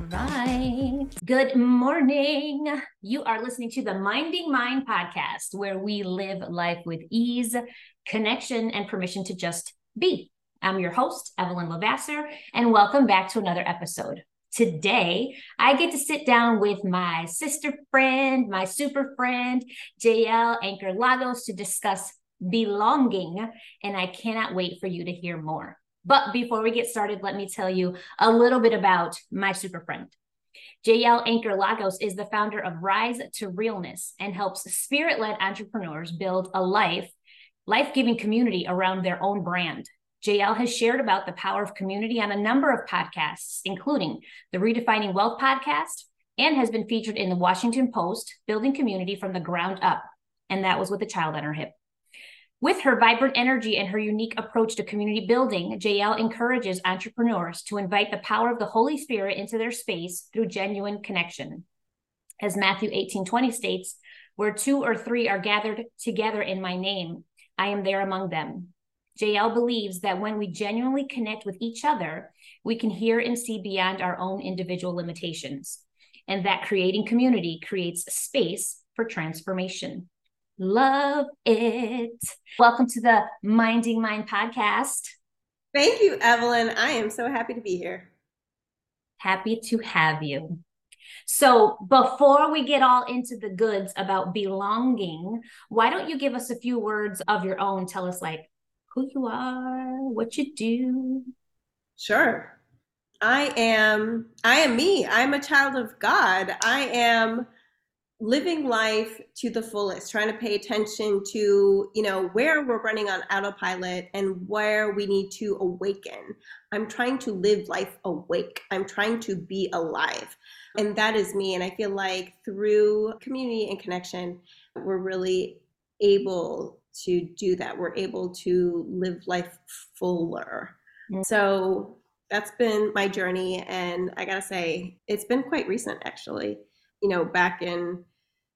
Right. Good morning. You are listening to the Minding Mine podcast, where we live life with ease, connection, and permission to just be. I'm your host, Evelyn LeVasseur, and welcome back to another episode. Today, I get to sit down with my sister friend, my super friend, Jael Anker Lagos, to discuss belonging, and I cannot wait for you to hear more. But before we get started, let me tell you a little bit about my super friend. Jael Anker Lagos is the founder of Rise to Realness and helps spirit-led entrepreneurs build a life-giving community around their own brand. Jael has shared about the power of community on a number of podcasts, including the Redefining Wealth Podcast, and has been featured in the Washington Post, Building Community from the Ground Up, and that was with a child on her hip. With her vibrant energy and her unique approach to community building, Jael encourages entrepreneurs to invite the power of the Holy Spirit into their space through genuine connection. As Matthew 18:20 states, where two or three are gathered together in my name, I am there among them. Jael believes that when we genuinely connect with each other, we can hear and see beyond our own individual limitations, and that creating community creates space for transformation. Love it. Welcome to the Minding Mine podcast. Thank you, Evelyn. I am so happy to be here. Happy to have you. So before we get all into the goods about belonging, why don't you give us a few words of your own? Tell us like who you are, what you do. Sure. I am me. I'm a child of God. I am living life to the fullest, trying to pay attention to, where we're running on autopilot and where we need to awaken. I'm trying to live life awake. I'm trying to be alive. And that is me. And I feel like through community and connection, we're really able to do that. We're able to live life fuller. So that's been my journey. And I gotta say, it's been quite recent, actually. Back in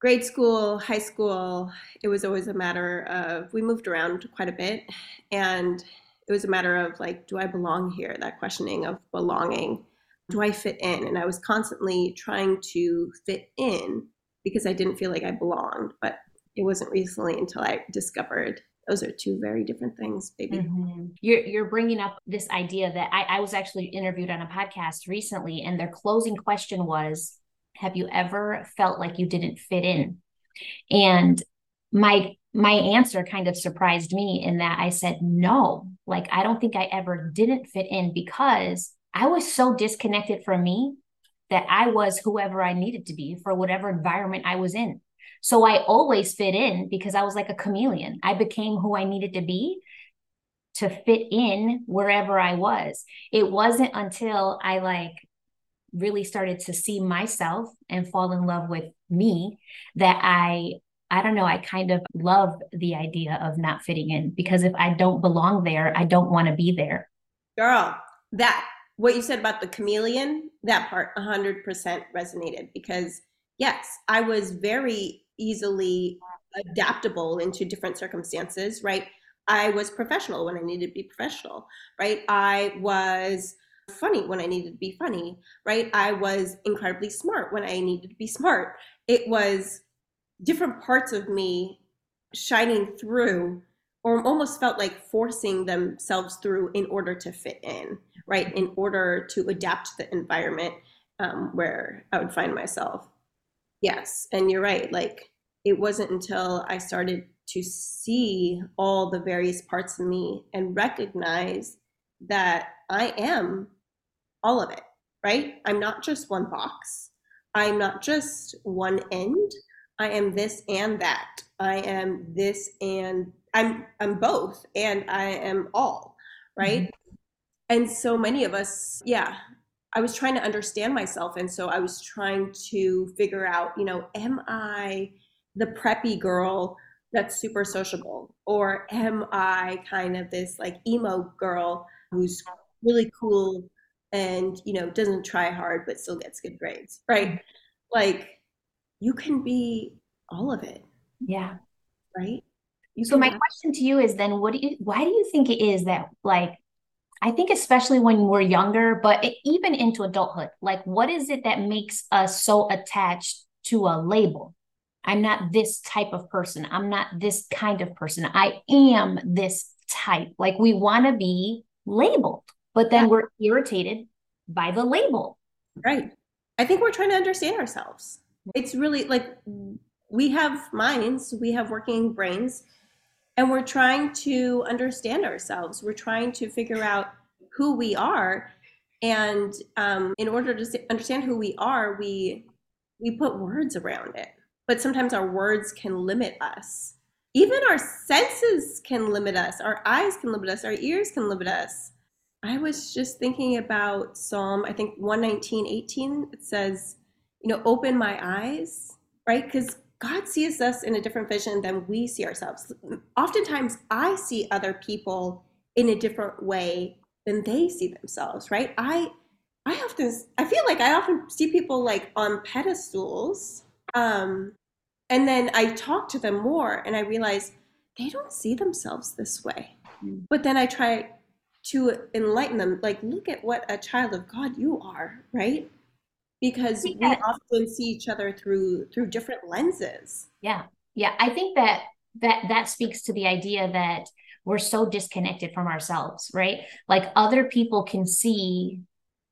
grade school, high school, it was always a matter of, we moved around quite a bit, and it was a matter of like, do I belong here? That questioning of belonging, do I fit in? And I was constantly trying to fit in because I didn't feel like I belonged, but it wasn't recently until I discovered those are two very different things, baby. Mm-hmm. You're bringing up this idea that I was actually interviewed on a podcast recently, and their closing question was, have you ever felt like you didn't fit in? And my answer kind of surprised me in that I said, no, like, I don't think I ever didn't fit in because I was so disconnected from me that I was whoever I needed to be for whatever environment I was in. So I always fit in because I was like a chameleon. I became who I needed to be to fit in wherever I was. It wasn't until I really started to see myself and fall in love with me that I don't know, I kind of love the idea of not fitting in, because if I don't belong there, I don't want to be there. Girl, what you said about the chameleon, that part 100% resonated, because yes, I was very easily adaptable into different circumstances, right? I was professional when I needed to be professional, right? I was funny when I needed to be funny, right? I was incredibly smart when I needed to be smart. It was different parts of me shining through, or almost felt like forcing themselves through in order to fit in, right? In order to adapt to the environment where I would find myself. Yes, and you're right. It wasn't until I started to see all the various parts of me and recognize that I am all of it, right? I'm not just one box. I'm not just one end. I am this and that. I am this and I'm both, and I am all, right? Mm-hmm. And so many of us, I was trying to understand myself. And so I was trying to figure out, am I the preppy girl that's super sociable? Or am I kind of this emo girl who's really cool and, doesn't try hard, but still gets good grades, right? You can be all of it. Yeah. Right. So my question to you is then, why do you think it is that I think especially when we're younger, but even into adulthood, like what is it that makes us so attached to a label? I'm not this type of person. I'm not this kind of person. I am this type. Like we want to be labeled, but then we're irritated by the label. Right. I think we're trying to understand ourselves. It's really like we have minds, we have working brains, and we're trying to understand ourselves. We're trying to figure out who we are. And in order to understand who we are, we put words around it. But sometimes our words can limit us. Even our senses can limit us. Our eyes can limit us. Our ears can limit us. I was just thinking about Psalm, I think 119:18. It says, open my eyes, right? Because God sees us in a different vision than we see ourselves. Oftentimes I see other people in a different way than they see themselves, right? I feel like I often see people like on pedestals, and then I talk to them more and I realize they don't see themselves this way. But then I try to enlighten them, like, look at what a child of God you are, right? Because we often see each other through different lenses. Yeah. Yeah. I think that speaks to the idea that we're so disconnected from ourselves, right? Like other people can see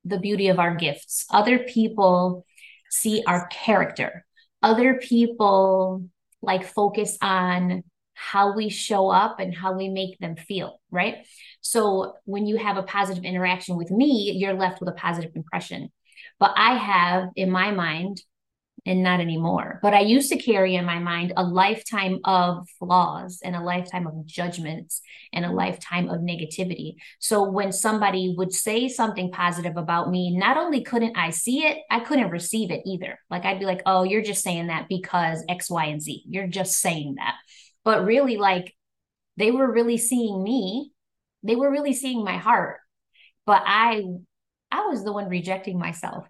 the beauty of our gifts. Other people see our character. Other people like focus on how we show up and how we make them feel, right? So when you have a positive interaction with me, you're left with a positive impression. But I have in my mind, and not anymore, but I used to carry in my mind a lifetime of flaws and a lifetime of judgments and a lifetime of negativity. So when somebody would say something positive about me, not only couldn't I see it, I couldn't receive it either. Like I'd be like, oh, you're just saying that because X, Y, and Z. You're just saying that. But really, like they were really seeing me. They were really seeing my heart. But I was the one rejecting myself.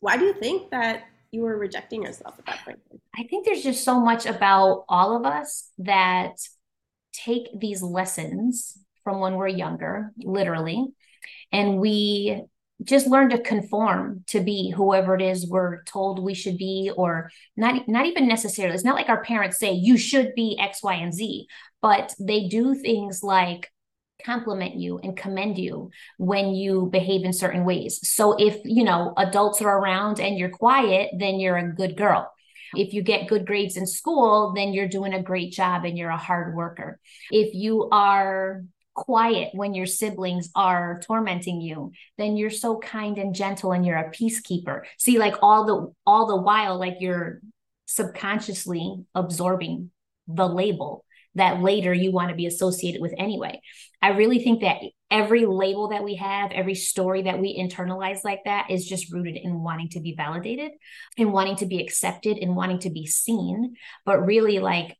Why do you think that you were rejecting yourself at that point? I think there's just so much about all of us that take these lessons from when we're younger, literally, and we just learn to conform to be whoever it is we're told we should be, or not even necessarily. It's not like our parents say you should be X, Y, and Z, but they do things like compliment you and commend you when you behave in certain ways. So if, adults are around and you're quiet, then you're a good girl. If you get good grades in school, then you're doing a great job and you're a hard worker. If you are quiet when your siblings are tormenting you, then you're so kind and gentle and you're a peacekeeper. See, like all the while, like you're subconsciously absorbing the label that later you want to be associated with anyway. I really think that every label that we have, every story that we internalize like that is just rooted in wanting to be validated and wanting to be accepted and wanting to be seen. But really like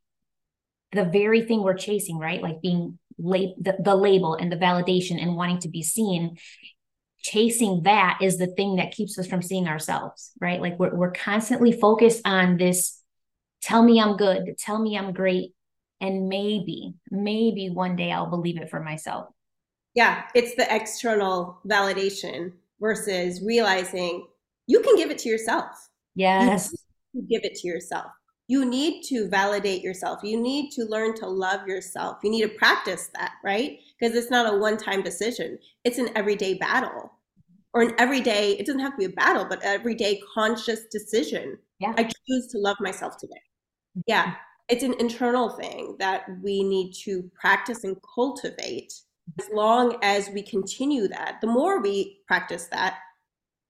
the very thing we're chasing, right? Like being the label and the validation and wanting to be seen, chasing that is the thing that keeps us from seeing ourselves, right? Like we're constantly focused on this, tell me I'm good, tell me I'm great, and maybe one day I'll believe it for myself. Yeah, it's the external validation versus realizing you can give it to yourself. Yes. You give it to yourself. You need to validate yourself. You need to learn to love yourself. You need to practice that, right? Because it's not a one-time decision. It's an everyday battle, or an everyday, it doesn't have to be a battle, but everyday conscious decision. Yeah. I choose to love myself today. Yeah. It's an internal thing that we need to practice and cultivate. As long as we continue that, the more we practice that,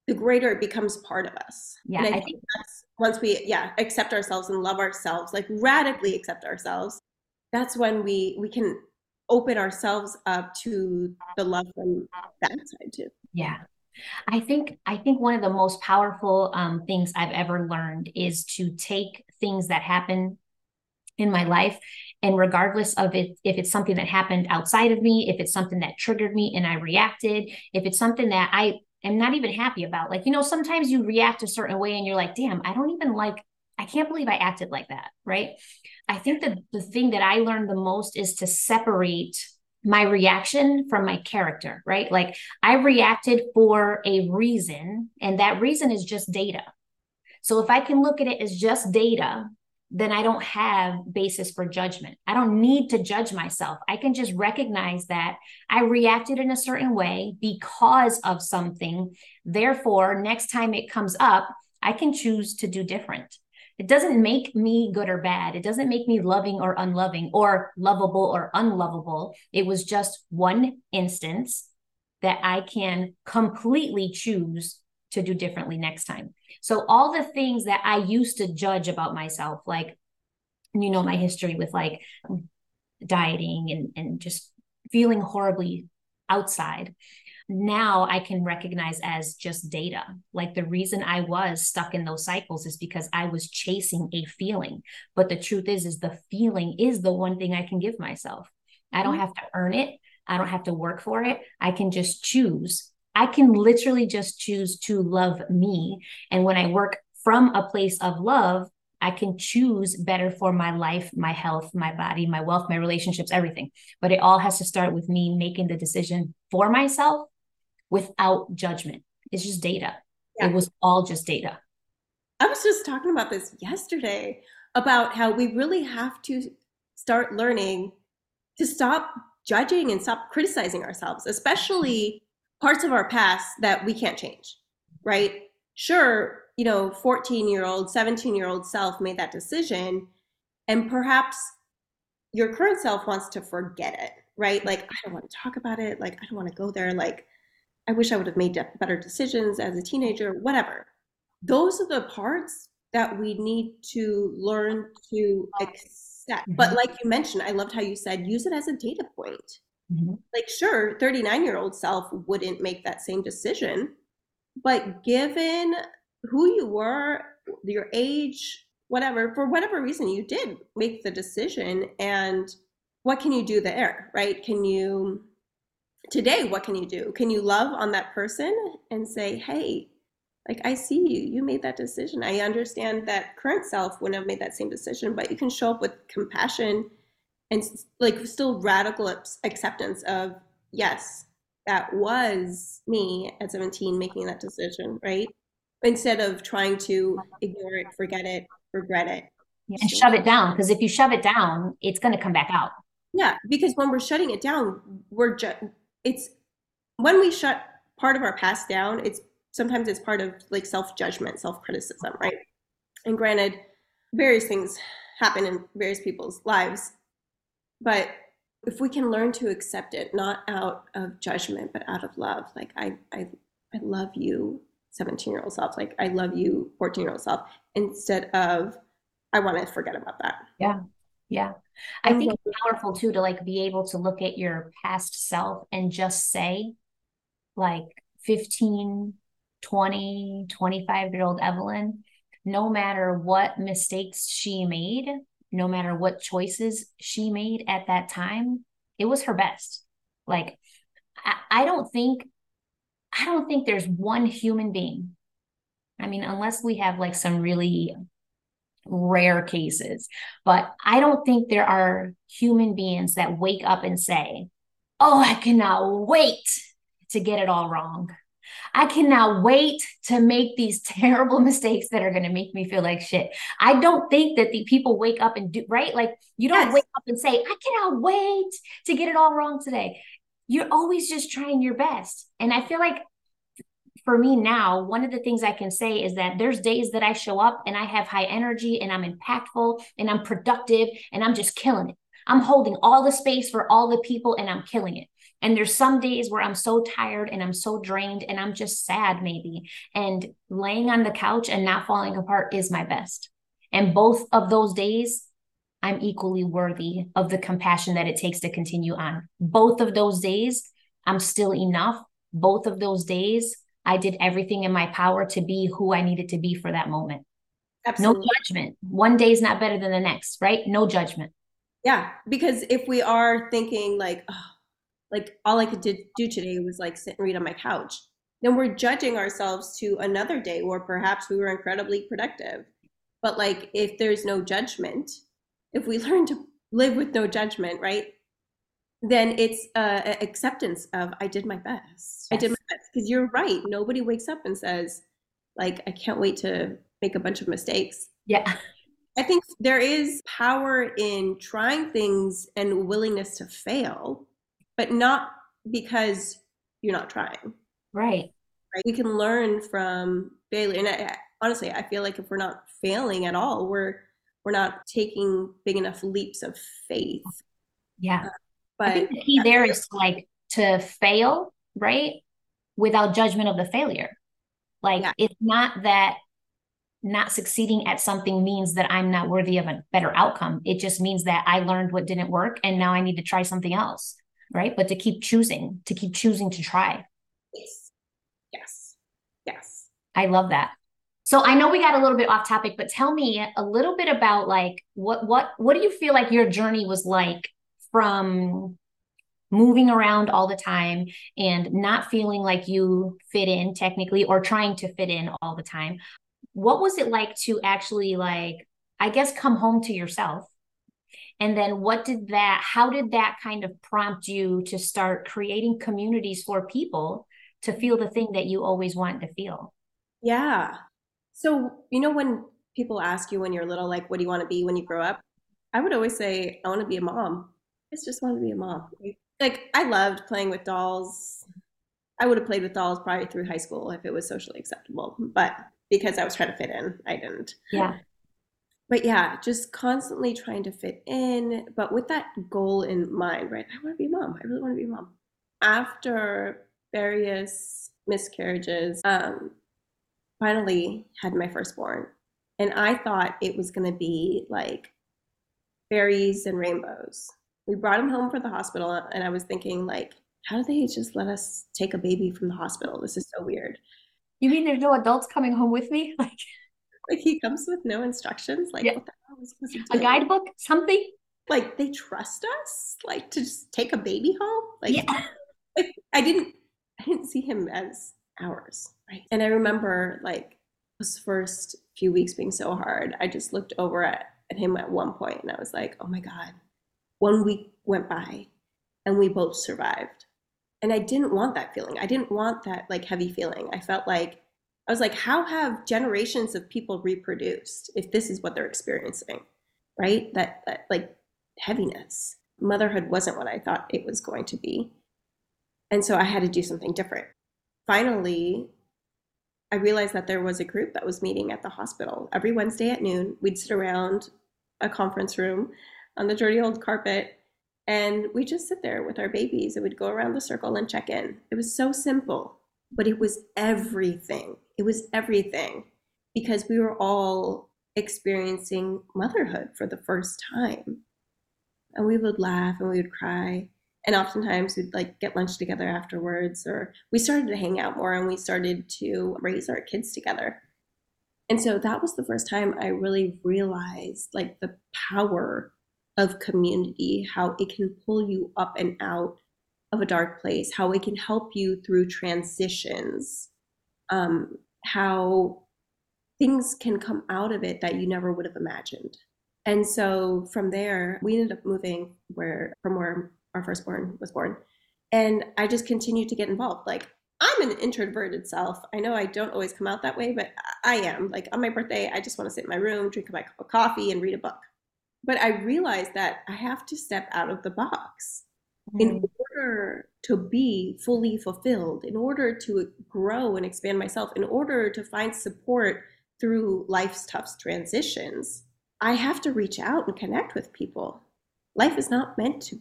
the greater it becomes part of us. Yeah, and I think that's once we accept ourselves and love ourselves, like radically accept ourselves, that's when we can open ourselves up to the love from that side too. Yeah. I think one of the most powerful things I've ever learned is to take things that happen in my life, and regardless of it, if it's something that happened outside of me, if it's something that triggered me and I reacted, if it's something that I am not even happy about, like, sometimes you react a certain way and you're like, damn, I can't believe I acted like that. Right. I think that the thing that I learned the most is to separate my reaction from my character, right? Like I reacted for a reason, and that reason is just data. So if I can look at it as just data, then I don't have basis for judgment. I don't need to judge myself. I can just recognize that I reacted in a certain way because of something. Therefore, next time it comes up, I can choose to do different. It doesn't make me good or bad. It doesn't make me loving or unloving or lovable or unlovable. It was just one instance that I can completely choose to do differently next time. So all the things that I used to judge about myself, like, you know, my history with like dieting and just feeling horribly outside, now I can recognize as just data. Like the reason I was stuck in those cycles is because I was chasing a feeling. But the truth is the feeling is the one thing I can give myself. I don't have to earn it. I don't have to work for it. I can just choose. I can literally just choose to love me. And when I work from a place of love, I can choose better for my life, my health, my body, my wealth, my relationships, everything. But it all has to start with me making the decision for myself without judgment. It's just data. Yeah. It was all just data. I was just talking about this yesterday about how we really have to start learning to stop judging and stop criticizing ourselves, especially parts of our past that we can't change, right? Sure, you know, 14-year-old, 17-year-old self made that decision, and perhaps your current self wants to forget it, right? Like, I don't want to talk about it. Like, I don't want to go there. Like, I wish I would have made better decisions as a teenager, whatever. Those are the parts that we need to learn to accept. Mm-hmm. But like you mentioned, I loved how you said, use it as a data point. Like, sure, 39-year-old self wouldn't make that same decision, but given who you were, your age, whatever, for whatever reason, you did make the decision. And what can you do there, right? Can you, today, what can you do? Can you love on that person and say, hey, like, I see you, you made that decision. I understand that current self wouldn't have made that same decision, but you can show up with compassion and like still radical acceptance of, yes, that was me at 17 making that decision, right? Instead of trying to ignore it, forget it, regret it. And shove it down, because if you shove it down, it's going to come back out. Yeah, because when we're shutting it down, it's when we shut part of our past down, it's sometimes part of like self-judgment, self-criticism, right? And granted, various things happen in various people's lives. But if we can learn to accept it, not out of judgment, but out of love, like I love you, 17-year-old self, like I love you, 14-year-old self, instead of I want to forget about that. Yeah. Yeah. I think it's powerful too to like be able to look at your past self and just say like 15, 20, 25-year-old Evelyn, no matter what mistakes she made, no matter what choices she made at that time, it was her best. Like, I don't think there's one human being. I mean, unless we have like some really rare cases, but I don't think there are human beings that wake up and say, oh, I cannot wait to get it all wrong. I cannot wait to make these terrible mistakes that are going to make me feel like shit. I don't think that the people wake up and do, right? Like you don't wake up and say, I cannot wait to get it all wrong today. You're always just trying your best. And I feel like for me now, one of the things I can say is that there's days that I show up and I have high energy and I'm impactful and I'm productive and I'm just killing it. I'm holding all the space for all the people and I'm killing it. And there's some days where I'm so tired and I'm so drained and I'm just sad maybe. And laying on the couch and not falling apart is my best. And both of those days, I'm equally worthy of the compassion that it takes to continue on. Both of those days, I'm still enough. Both of those days, I did everything in my power to be who I needed to be for that moment. Absolutely. No judgment. One day is not better than the next, right? No judgment. Yeah, because if we are thinking like, oh, like all I could do today was like sit and read on my couch, then we're judging ourselves to another day where perhaps we were incredibly productive. But like, if there's no judgment, if we learn to live with no judgment, right? then it's acceptance of, I did my best. Yes. I did my best, because you're right. Nobody wakes up and says, like, I can't wait to make a bunch of mistakes. Yeah. I think there is power in trying things and willingness to fail, but not because you're not trying. Right. Right. We can learn from failure. And honestly, I feel like if we're not failing at all, we're not taking big enough leaps of faith. Yeah. But I think the key there is to fail, right? Without judgment of the failure. It's not that not succeeding at something means that I'm not worthy of a better outcome. It just means that I learned what didn't work and now I need to try something else, right? But to keep choosing to try. Yes. I love that. So I know we got a little bit off topic, but tell me a little bit about what do you feel like your journey was like from moving around all the time and not feeling like you fit in technically, or trying to fit in all the time. What was it like to actually come home to yourself? And then how did that kind of prompt you to start creating communities for people to feel the thing that you always wanted to feel? Yeah. So, when people ask you when you're little, what do you want to be when you grow up? I would always say, I want to be a mom. I just want to be a mom. I loved playing with dolls. I would have played with dolls probably through high school if it was socially acceptable, but because I was trying to fit in, I didn't. Yeah. But yeah, just constantly trying to fit in, but with that goal in mind, right? I want to be a mom. I really want to be a mom. After various miscarriages, finally had my firstborn, and I thought it was going to be fairies and rainbows. We brought him home from the hospital, and I was thinking, how do they just let us take a baby from the hospital? This is so weird. You mean there's no adults coming home with me? He comes with no instructions? What the hell was supposed to do? A guidebook? Something? They trust us? To just take a baby home? I didn't see him as ours, right? And I remember, those first few weeks being so hard. I just looked over at him at one point, and I was like, oh my God. 1 week went by and we both survived. And I didn't want that feeling. I didn't want that heavy feeling. I felt how have generations of people reproduced if this is what they're experiencing, right? That heaviness. Motherhood wasn't what I thought it was going to be. And so I had to do something different. Finally, I realized that there was a group that was meeting at the hospital. Every Wednesday at noon, we'd sit around a conference room on the dirty old carpet, and we just sit there with our babies and we'd go around the circle and check in. It was so simple, but it was everything. It was everything, because we were all experiencing motherhood for the first time. And we would laugh and we would cry. And oftentimes we'd get lunch together afterwards, or we started to hang out more and we started to raise our kids together. And so that was the first time I really realized the power of community, how it can pull you up and out of a dark place, how it can help you through transitions, how things can come out of it that you never would have imagined. And so from there, we ended up moving from where our firstborn was born. And I just continued to get involved. I'm an introverted self. I know I don't always come out that way, but I am. On my birthday, I just want to sit in my room, drink my cup of coffee, and read a book. But I realized that I have to step out of the box in order to be fully fulfilled, in order to grow and expand myself, in order to find support through life's tough transitions. I have to reach out and connect with people. Life is not meant to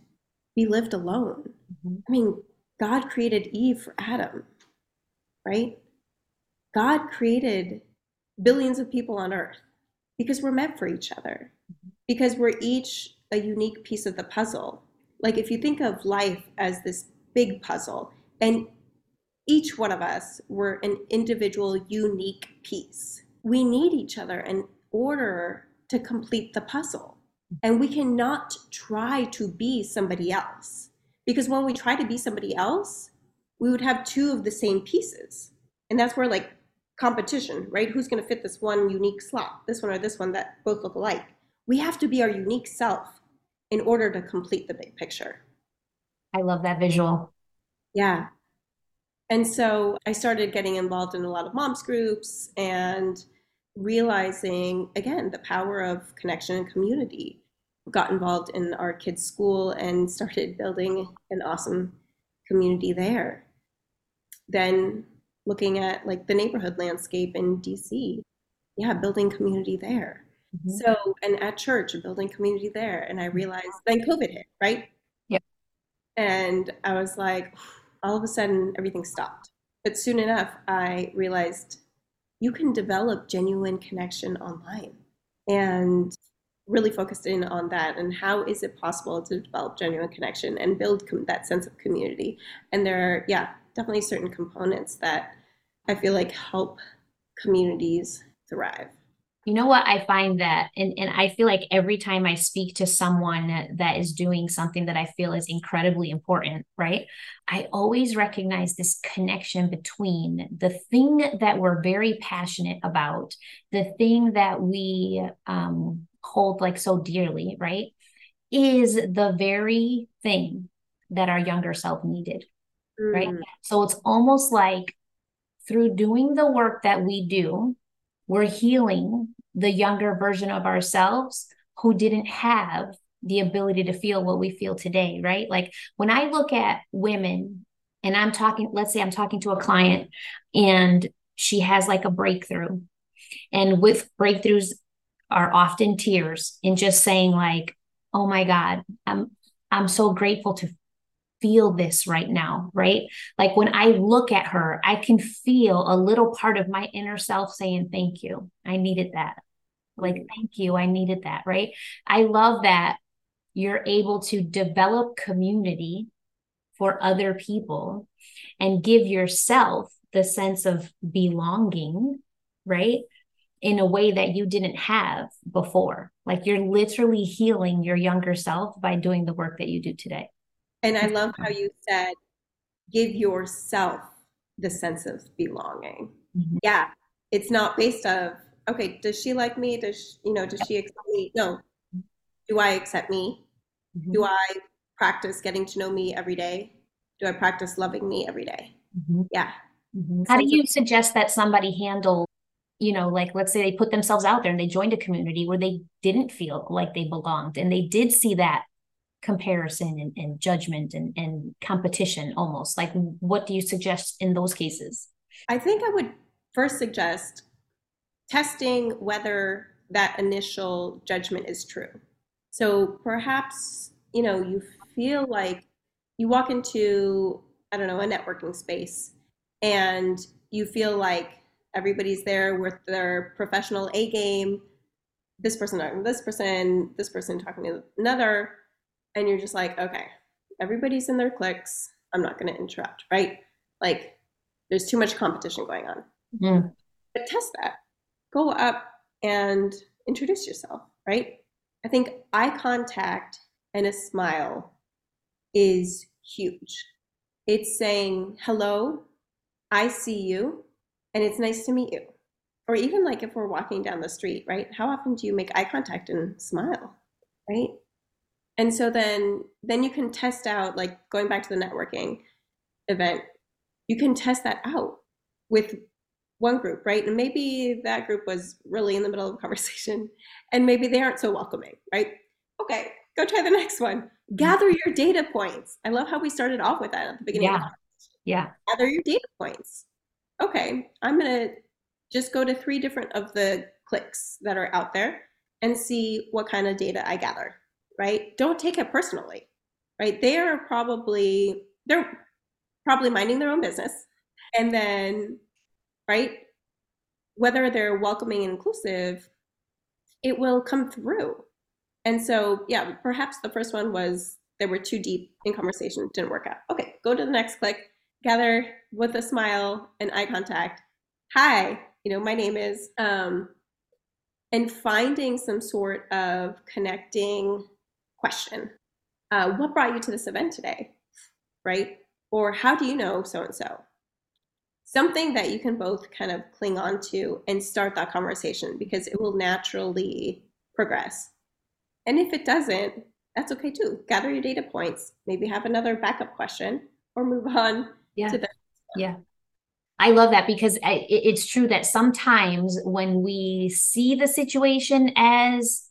be lived alone. Mm-hmm. I mean, God created Eve for Adam, right? God created billions of people on earth because we're meant for each other. Because we're each a unique piece of the puzzle. If you think of life as this big puzzle, and each one of us were an individual, unique piece. We need each other in order to complete the puzzle. And we cannot try to be somebody else. Because when we try to be somebody else, we would have two of the same pieces. And that's where competition, right? Who's going to fit this one unique slot? This one or this one that both look alike. We have to be our unique self in order to complete the big picture. I love that visual. Yeah. And so I started getting involved in a lot of moms groups and realizing, again, the power of connection and community. Got involved in our kids' school and started building an awesome community there. Then looking at like the neighborhood landscape in DC, building community there. Mm-hmm. So, and at church, building community there. And I realized, then COVID hit, right? Yep. And I was like, all of a sudden, everything stopped. But soon enough, I realized you can develop genuine connection online, and really focused in on that. And how is it possible to develop genuine connection and build that sense of community? And there are, definitely certain components that I feel like help communities thrive. You know what I find that, and I feel like every time I speak to someone that is doing something that I feel is incredibly important, right? I always recognize this connection between the thing that we're very passionate about, the thing that we hold like so dearly, right? Is the very thing that our younger self needed, right? So it's almost like through doing the work that we do, we're healing the younger version of ourselves who didn't have the ability to feel what we feel today, right? Like when I look at women and I'm talking, let's say I'm talking to a client and she has like a breakthrough, and with breakthroughs are often tears and just saying like, oh my God, I'm so grateful to feel this right now, right? Like when I look at her, I can feel a little part of my inner self saying, thank you. I needed that. Like, thank you. I needed that, right? I love that you're able to develop community for other people and give yourself the sense of belonging, right? In a way that you didn't have before. Like you're literally healing your younger self by doing the work that you do today. And I love how you said, give yourself the sense of belonging. Mm-hmm. Yeah. It's not based of, okay, does she like me? Does she accept me? No. Do I accept me? Mm-hmm. Do I practice getting to know me every day? Do I practice loving me every day? Mm-hmm. Yeah. Mm-hmm. How do you suggest that somebody handle, like let's say they put themselves out there and they joined a community where they didn't feel like they belonged and they did see that comparison and judgment and competition almost? Like, what do you suggest in those cases? I think I would first suggest testing whether that initial judgment is true. So perhaps, you feel like you walk into, a networking space and you feel like everybody's there with their professional A game, this person talking to this person talking to another. And you're just like, okay, everybody's in their cliques. I'm not going to interrupt, right? Like there's too much competition going on. Mm-hmm. But test that. Go up and introduce yourself, right? I think eye contact and a smile is huge. It's saying, hello, I see you, and it's nice to meet you. Or even like if we're walking down the street, right? How often do you make eye contact and smile, right? And so then you can test out, like going back to the networking event, you can test that out with one group, right? And maybe that group was really in the middle of a conversation and maybe they aren't so welcoming, right? Okay, go try the next one. Gather your data points. I love how we started off with that at the beginning. Yeah. Gather your data points. Okay, I'm going to just go to 3 different of the clicks that are out there and see what kind of data I gather. Right? Don't take it personally, right? They're probably minding their own business. And then, right, whether they're welcoming and inclusive, it will come through. And so, perhaps the first one was they were too deep in conversation, didn't work out. Okay, go to the next click, gather with a smile and eye contact. Hi, my name is, and finding some sort of connecting question. What brought you to this event today, right? Or how do you know so-and-so? Something that you can both kind of cling on to and start that conversation because it will naturally progress. And if it doesn't, that's okay too. Gather your data points, maybe have another backup question, or move on to the next one. Yeah. I love that, because it's true that sometimes when we see the situation as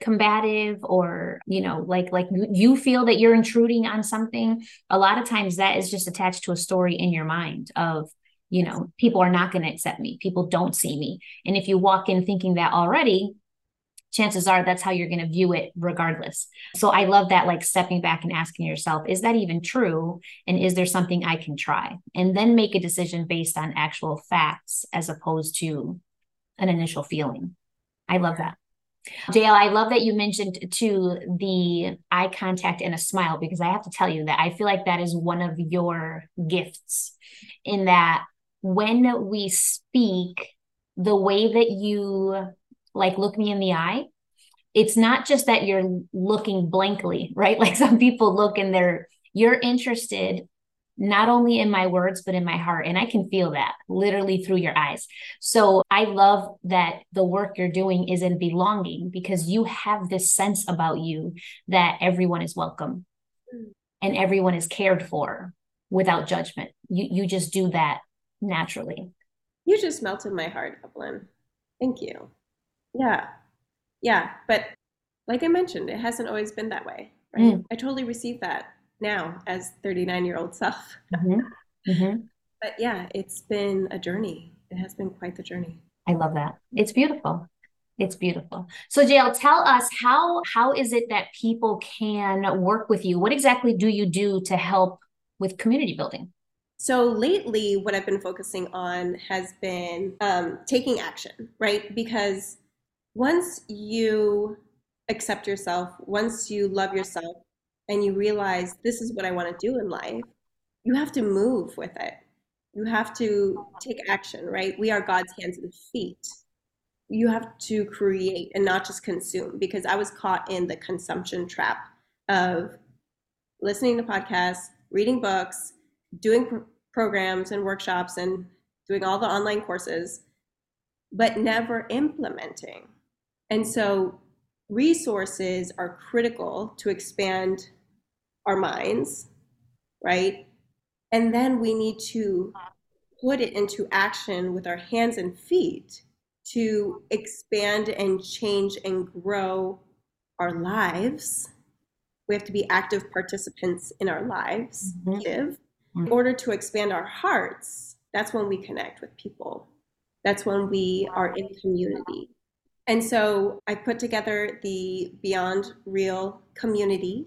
combative, or, you know, like you feel that you're intruding on something, a lot of times that is just attached to a story in your mind of, you know, people are not going to accept me. People don't see me. And if you walk in thinking that already, chances are that's how you're going to view it regardless. So I love that, like stepping back and asking yourself, is that even true? And is there something I can try? And then make a decision based on actual facts as opposed to an initial feeling. I love that. Jael, I love that you mentioned too the eye contact and a smile, because I have to tell you that I feel like that is one of your gifts, in that when we speak, the way that you like look me in the eye, it's not just that you're looking blankly, right? Like some people look and you're interested not only in my words, but in my heart. And I can feel that literally through your eyes. So I love that the work you're doing is in belonging, because you have this sense about you that everyone is welcome and everyone is cared for without judgment. You just do that naturally. You just melted my heart, Evelyn. Thank you. Yeah. Yeah. But like I mentioned, it hasn't always been that way, right? I totally received that now as 39-year-old self. Mm-hmm. Mm-hmm. But yeah, it's been a journey. It has been quite the journey. I love that. It's beautiful. It's beautiful. So Jael, tell us how is it that people can work with you? What exactly do you do to help with community building? So lately, what I've been focusing on has been taking action, right? Because once you accept yourself, once you love yourself, and you realize this is what I want to do in life, you have to move with it. You have to take action, right? We are God's hands and feet. You have to create and not just consume, because I was caught in the consumption trap of listening to podcasts, reading books, doing programs and workshops and doing all the online courses, but never implementing. And so resources are critical to expand our minds, right? And then we need to put it into action with our hands and feet to expand and change and grow our lives. We have to be active participants in our lives, give, in order to expand our hearts. That's when we connect with people. That's when we are in community. And so I put together the Beyond Real Community,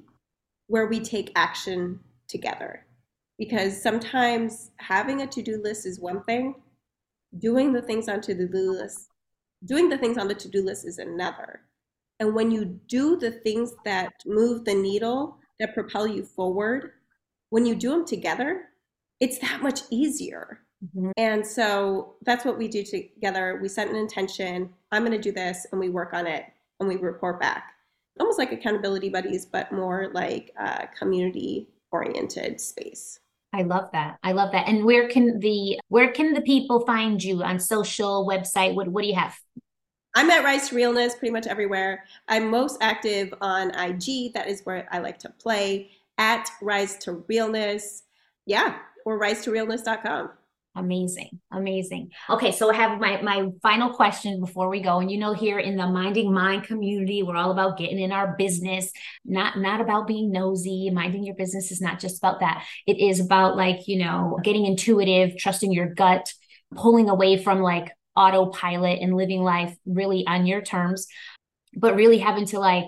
where we take action together. Because sometimes having a to-do list is one thing, doing the things on the to-do list is another. And when you do the things that move the needle, that propel you forward, when you do them together, it's that much easier. Mm-hmm. And so that's what we do together. We set an intention. I'm going to do this, and we work on it, and we report back. Almost like accountability buddies, but more like a community-oriented space. I love that. I love that. And where can the people find you on social, website? What do you have? I'm at Rise to Realness pretty much everywhere. I'm most active on IG. That is where I like to play, at Rise to Realness. Yeah, or risetorealness.com. Amazing. Amazing. Okay. So I have my final question before we go. And, you know, here in the Minding Mine community, we're all about getting in our business, not about being nosy. Minding your business is not just about that. It is about, like, you know, getting intuitive, trusting your gut, pulling away from like autopilot and living life really on your terms, but really having to like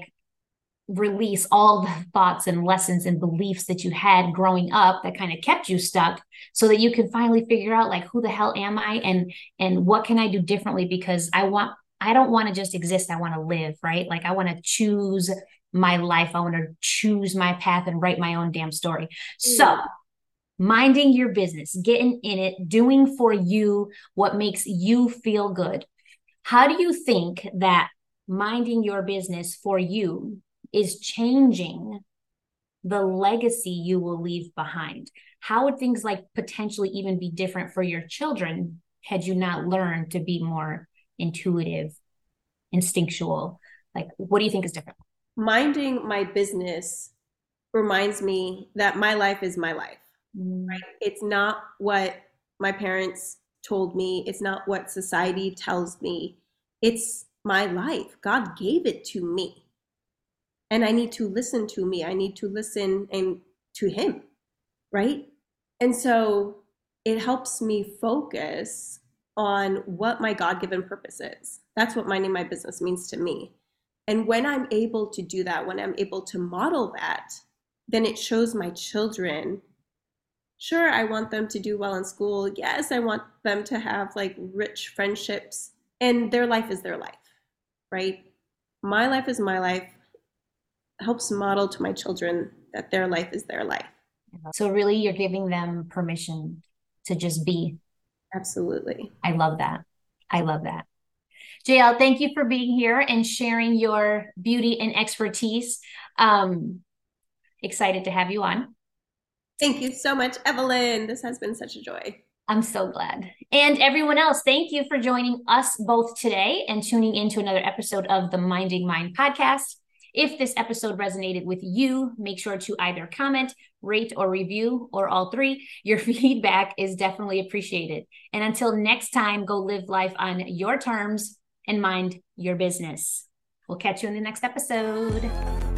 release all the thoughts and lessons and beliefs that you had growing up that kind of kept you stuck, so that you can finally figure out, like, who the hell am I and what can I do differently? Because I don't want to just exist. I want to live, right? Like, I want to choose my life. I want to choose my path and write my own damn story. So minding your business, getting in it, doing for you what makes you feel good. How do you think that minding your business for you is changing the legacy you will leave behind? How would things like potentially even be different for your children had you not learned to be more intuitive, instinctual? Like, what do you think is different? minding my business reminds me that my life is my life, right? It's not what my parents told me. It's not what society tells me. It's my life. God gave it to me. And I need to listen to me. I need to listen and to him, right? And so it helps me focus on what my God-given purpose is. That's what minding my business means to me. And when I'm able to do that, when I'm able to model that, then it shows my children, sure, I want them to do well in school. Yes, I want them to have like rich friendships, and their life is their life, right? My life is my life. It helps model to my children that their life is their life. So really you're giving them permission to just be. Absolutely. I love that. I love that. Jael, thank you for being here and sharing your beauty and expertise. Excited to have you on. Thank you so much, Evelyn. This has been such a joy. I'm so glad. And everyone else, thank you for joining us both today and tuning into another episode of the Minding Mine podcast. If this episode resonated with you, make sure to either comment, rate, or review, or all three. Your feedback is definitely appreciated. And until next time, go live life on your terms and mind your business. We'll catch you in the next episode.